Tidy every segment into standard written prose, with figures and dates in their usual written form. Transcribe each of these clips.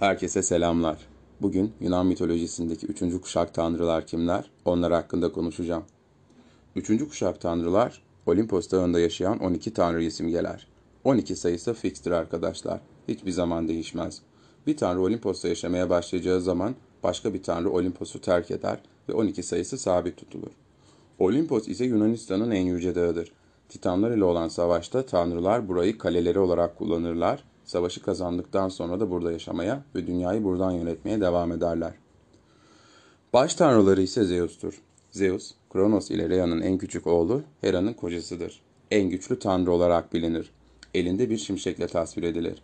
Herkese selamlar. Bugün Yunan mitolojisindeki 3. kuşak tanrılar kimler? Onlar hakkında konuşacağım. 3. kuşak tanrılar, Olimpos dağında yaşayan 12 tanrıyı simgeler. 12 sayısı fikstir arkadaşlar. Hiçbir zaman değişmez. Bir tanrı Olimpos'ta yaşamaya başlayacağı zaman başka bir tanrı Olimpos'u terk eder ve 12 sayısı sabit tutulur. Olimpos ise Yunanistan'ın en yüce dağıdır. Titanlar ile olan savaşta tanrılar burayı kaleleri olarak kullanırlar. Savaşı kazandıktan sonra da burada yaşamaya ve dünyayı buradan yönetmeye devam ederler. Baş tanrıları ise Zeus'tur. Zeus, Kronos ile Rhea'nın en küçük oğlu Hera'nın kocasıdır. En güçlü tanrı olarak bilinir. Elinde bir şimşekle tasvir edilir.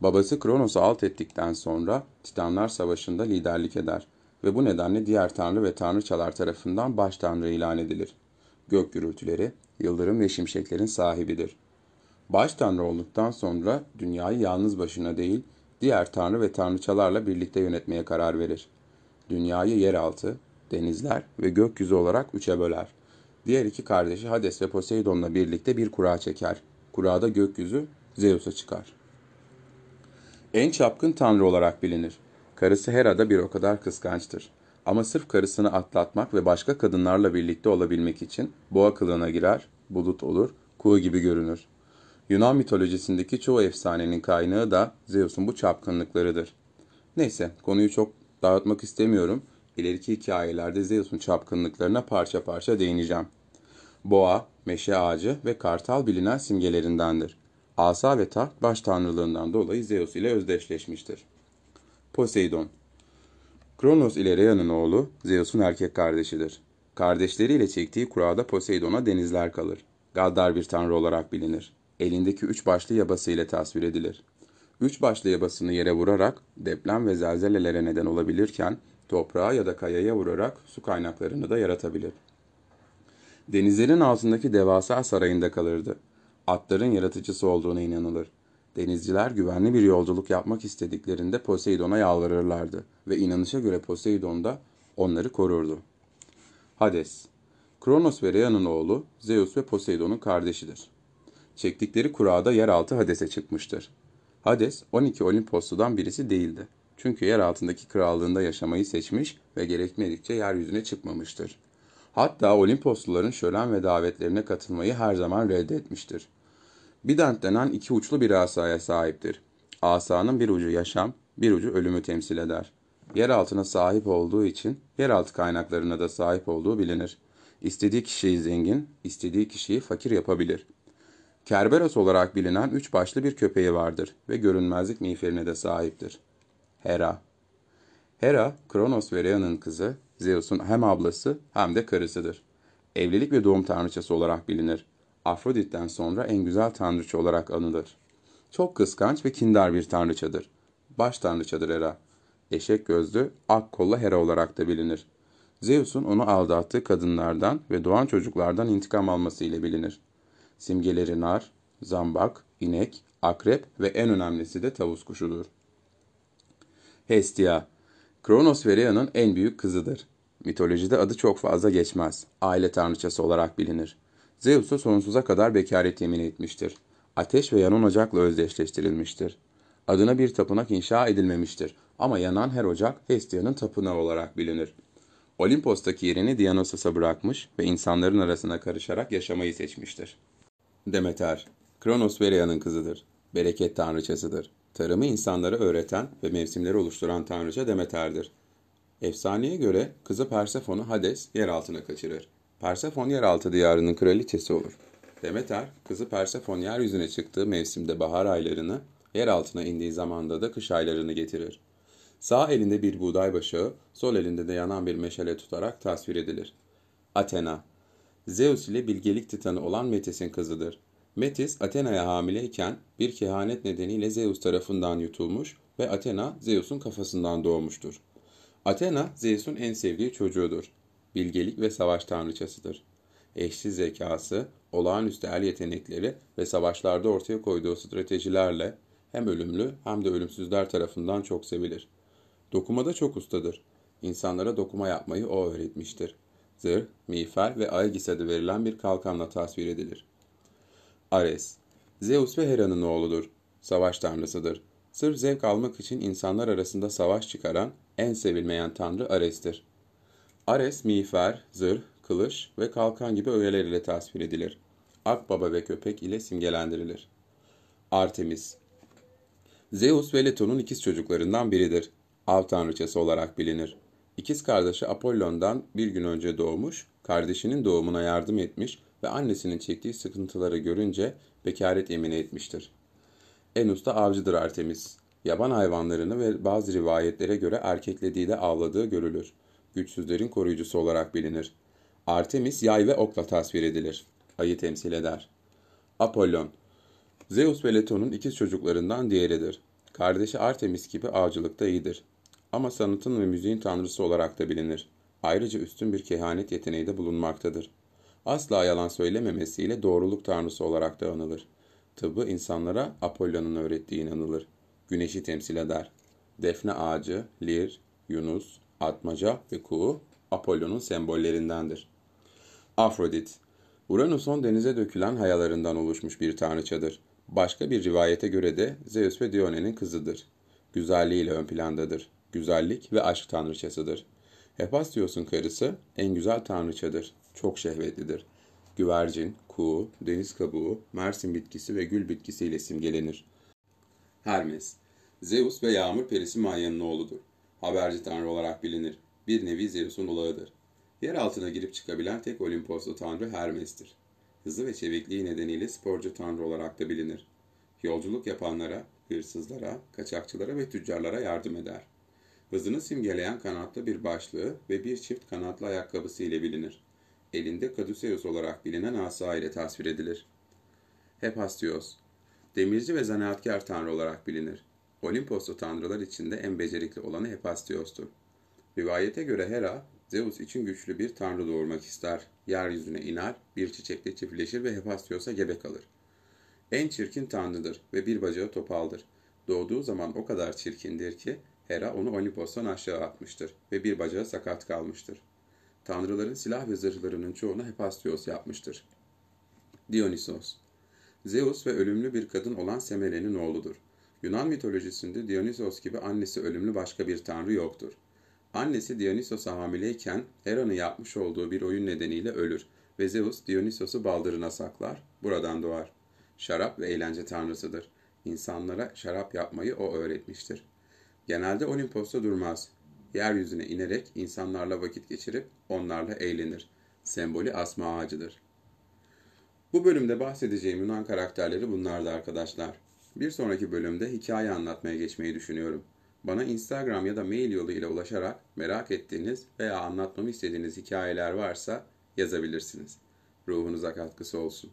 Babası Kronos'u alt ettikten sonra Titanlar Savaşı'nda liderlik eder ve bu nedenle diğer tanrı ve tanrıçalar tarafından baş tanrı ilan edilir. Gök gürültüleri, yıldırım ve şimşeklerin sahibidir. Baş tanrı olduktan sonra dünyayı yalnız başına değil, diğer tanrı ve tanrıçalarla birlikte yönetmeye karar verir. Dünyayı yeraltı, denizler ve gökyüzü olarak üçe böler. Diğer iki kardeşi Hades ve Poseidon'la birlikte bir kura çeker. Kurada gökyüzü Zeus'a çıkar. En çapkın tanrı olarak bilinir. Karısı Hera da bir o kadar kıskançtır. Ama sırf karısını atlatmak ve başka kadınlarla birlikte olabilmek için boğa kılığına girer, bulut olur, kuğu gibi görünür. Yunan mitolojisindeki çoğu efsanenin kaynağı da Zeus'un bu çapkınlıklarıdır. Neyse, konuyu çok dağıtmak istemiyorum. İleriki hikayelerde Zeus'un çapkınlıklarına parça parça değineceğim. Boğa, meşe ağacı ve kartal bilinen simgelerindendir. Asa ve taht baş tanrılığından dolayı Zeus ile özdeşleşmiştir. Poseidon, Kronos ile Rhea'nın oğlu, Zeus'un erkek kardeşidir. Kardeşleriyle çektiği kurada Poseidon'a denizler kalır. Gaddar bir tanrı olarak bilinir. Elindeki üç başlı yabası ile tasvir edilir. Üç başlı yabasını yere vurarak deprem ve zelzelelere neden olabilirken, toprağa ya da kayaya vurarak su kaynaklarını da yaratabilir. Denizlerin altındaki devasa sarayında kalırdı. Atların yaratıcısı olduğuna inanılır. Denizciler güvenli bir yolculuk yapmak istediklerinde Poseidon'a yalvarırlardı ve inanışa göre Poseidon da onları korurdu. Hades, Kronos ve Rhea'nın oğlu, Zeus ve Poseidon'un kardeşidir. Çektikleri kurada yeraltı Hades'e çıkmıştır. Hades, 12 Olimposlu'dan birisi değildi. Çünkü yer altındaki krallığında yaşamayı seçmiş ve gerekmedikçe yeryüzüne çıkmamıştır. Hatta Olimposluların şölen ve davetlerine katılmayı her zaman reddetmiştir. Bidant denen iki uçlu bir asaya sahiptir. Asanın bir ucu yaşam, bir ucu ölümü temsil eder. Yer altına sahip olduğu için yeraltı kaynaklarına da sahip olduğu bilinir. İstediği kişiyi zengin, istediği kişiyi fakir yapabilir. Kerberos olarak bilinen üç başlı bir köpeği vardır ve görünmezlik miğferine de sahiptir. Hera. Hera, Kronos ve Rhea'nın kızı, Zeus'un hem ablası hem de karısıdır. Evlilik ve doğum tanrıçası olarak bilinir. Afrodit'ten sonra en güzel tanrıça olarak anılır. Çok kıskanç ve kindar bir tanrıçadır. Baş tanrıçadır Hera. Eşek gözlü, ak kollu Hera olarak da bilinir. Zeus'un onu aldattığı kadınlardan ve doğan çocuklardan intikam alması ile bilinir. Simgeleri nar, zambak, inek, akrep ve en önemlisi de tavus kuşudur. Hestia, Kronos ve Rhea'nın en büyük kızıdır. Mitolojide adı çok fazla geçmez. Aile tanrıçası olarak bilinir. Zeus'a sonsuza kadar bekaret yemin etmiştir. Ateş ve yanan ocakla özdeşleştirilmiştir. Adına bir tapınak inşa edilmemiştir. Ama yanan her ocak Hestia'nın tapınağı olarak bilinir. Olimpos'taki yerini Dionyosos'a bırakmış ve insanların arasına karışarak yaşamayı seçmiştir. Demeter, Kronos ve Rhea'nın kızıdır. Bereket tanrıçasıdır. Tarımı insanlara öğreten ve mevsimleri oluşturan tanrıça Demeter'dir. Efsaneye göre kızı Persephone'u Hades yer altına kaçırır. Persephone yeraltı diyarının kraliçesi olur. Demeter, kızı Persephone yeryüzüne çıktığı mevsimde bahar aylarını, yer altına indiği zamanda da kış aylarını getirir. Sağ elinde bir buğday başağı, sol elinde de yanan bir meşale tutarak tasvir edilir. Athena, Zeus ile bilgelik titanı olan Metis'in kızıdır. Metis, Athena'ya hamileyken bir kehanet nedeniyle Zeus tarafından yutulmuş ve Athena, Zeus'un kafasından doğmuştur. Athena, Zeus'un en sevdiği çocuğudur. Bilgelik ve savaş tanrıçasıdır. Eşsiz zekası, olağanüstü el yetenekleri ve savaşlarda ortaya koyduğu stratejilerle hem ölümlü hem de ölümsüzler tarafından çok sevilir. Dokumada çok ustadır. İnsanlara dokuma yapmayı o öğretmiştir. Zırh, miğfer ve ay adı verilen bir kalkanla tasvir edilir. Ares, Zeus ve Hera'nın oğludur. Savaş tanrısıdır. Sırf zevk almak için insanlar arasında savaş çıkaran, en sevilmeyen tanrı Ares'tir. Ares, miğfer, zırh, kılıç ve kalkan gibi öğeler ile tasvir edilir. Akbaba ve köpek ile simgelendirilir. Artemis, Zeus ve Leto'nun ikiz çocuklarından biridir. Av tanrıçası olarak bilinir. İkiz kardeşi Apollon'dan bir gün önce doğmuş, kardeşinin doğumuna yardım etmiş ve annesinin çektiği sıkıntıları görünce bekaret yemini etmiştir. En usta avcıdır Artemis. Yaban hayvanlarını ve bazı rivayetlere göre erkeklediği de avladığı görülür. Güçsüzlerin koruyucusu olarak bilinir. Artemis yay ve okla tasvir edilir. Ayı temsil eder. Apollon, Zeus ve Leto'nun ikiz çocuklarından diğeridir. Kardeşi Artemis gibi avcılıkta iyidir. Ama sanatın ve müziğin tanrısı olarak da bilinir. Ayrıca üstün bir kehanet yeteneği de bulunmaktadır. Asla yalan söylememesiyle doğruluk tanrısı olarak da anılır. Tıbbı insanlara Apollon'un öğrettiği inanılır. Güneşi temsil eder. Defne ağacı, lir, yunus, atmaca ve kuğu Apollon'un sembollerindendir. Afrodit, Uranus'un denize dökülen hayalarından oluşmuş bir tanrıçadır. Başka bir rivayete göre de Zeus ve Dione'nin kızıdır. Güzelliğiyle ön plandadır. Güzellik ve aşk tanrıçasıdır. Hephaistos karısı en güzel tanrıçadır. Çok şehvetlidir. Güvercin, kuğu, deniz kabuğu, mersin bitkisi ve gül bitkisiyle simgelenir. Hermes, Zeus ve yağmur perisi Maya'nın oğludur. Haberci tanrı olarak bilinir. Bir nevi Zeus'un ulağıdır. Yer altına girip çıkabilen tek Olimposlu tanrı Hermes'tir. Hızı ve çevikliği nedeniyle sporcu tanrı olarak da bilinir. Yolculuk yapanlara, hırsızlara, kaçakçılara ve tüccarlara yardım eder. Hızını simgeleyen kanatlı bir başlığı ve bir çift kanatlı ayakkabısı ile bilinir. Elinde Kadüseus olarak bilinen asa ile tasvir edilir. Hephaistos, demirci ve zanaatkar tanrı olarak bilinir. Olimposlu tanrılar içinde en becerikli olanı Hephaistos'tur. Rivayete göre Hera, Zeus için güçlü bir tanrı doğurmak ister, yeryüzüne iner, bir çiçekle çiftleşir ve Hephaistos'a gebe kalır. En çirkin tanrıdır ve bir bacağı topaldır. Doğduğu zaman o kadar çirkindir ki Hera onu Olimpos'tan aşağı atmıştır ve bir bacağı sakat kalmıştır. Tanrıların silah ve zırhlarının çoğunu Hephaistos yapmıştır. Dionysos, Zeus ve ölümlü bir kadın olan Semele'nin oğludur. Yunan mitolojisinde Dionysos gibi annesi ölümlü başka bir tanrı yoktur. Annesi Dionysos'a hamileyken Hera'nın yapmış olduğu bir oyun nedeniyle ölür ve Zeus Dionysos'u baldırına saklar, buradan doğar. Şarap ve eğlence tanrısıdır. İnsanlara şarap yapmayı o öğretmiştir. Genelde Olimpos'ta durmaz. Yeryüzüne inerek insanlarla vakit geçirip onlarla eğlenir. Sembolü asma ağacıdır. Bu bölümde bahsedeceğim Yunan karakterleri bunlardı arkadaşlar. Bir sonraki bölümde hikaye anlatmaya geçmeyi düşünüyorum. Bana Instagram ya da mail yoluyla ulaşarak merak ettiğiniz veya anlatmamı istediğiniz hikayeler varsa yazabilirsiniz. Ruhunuza katkısı olsun.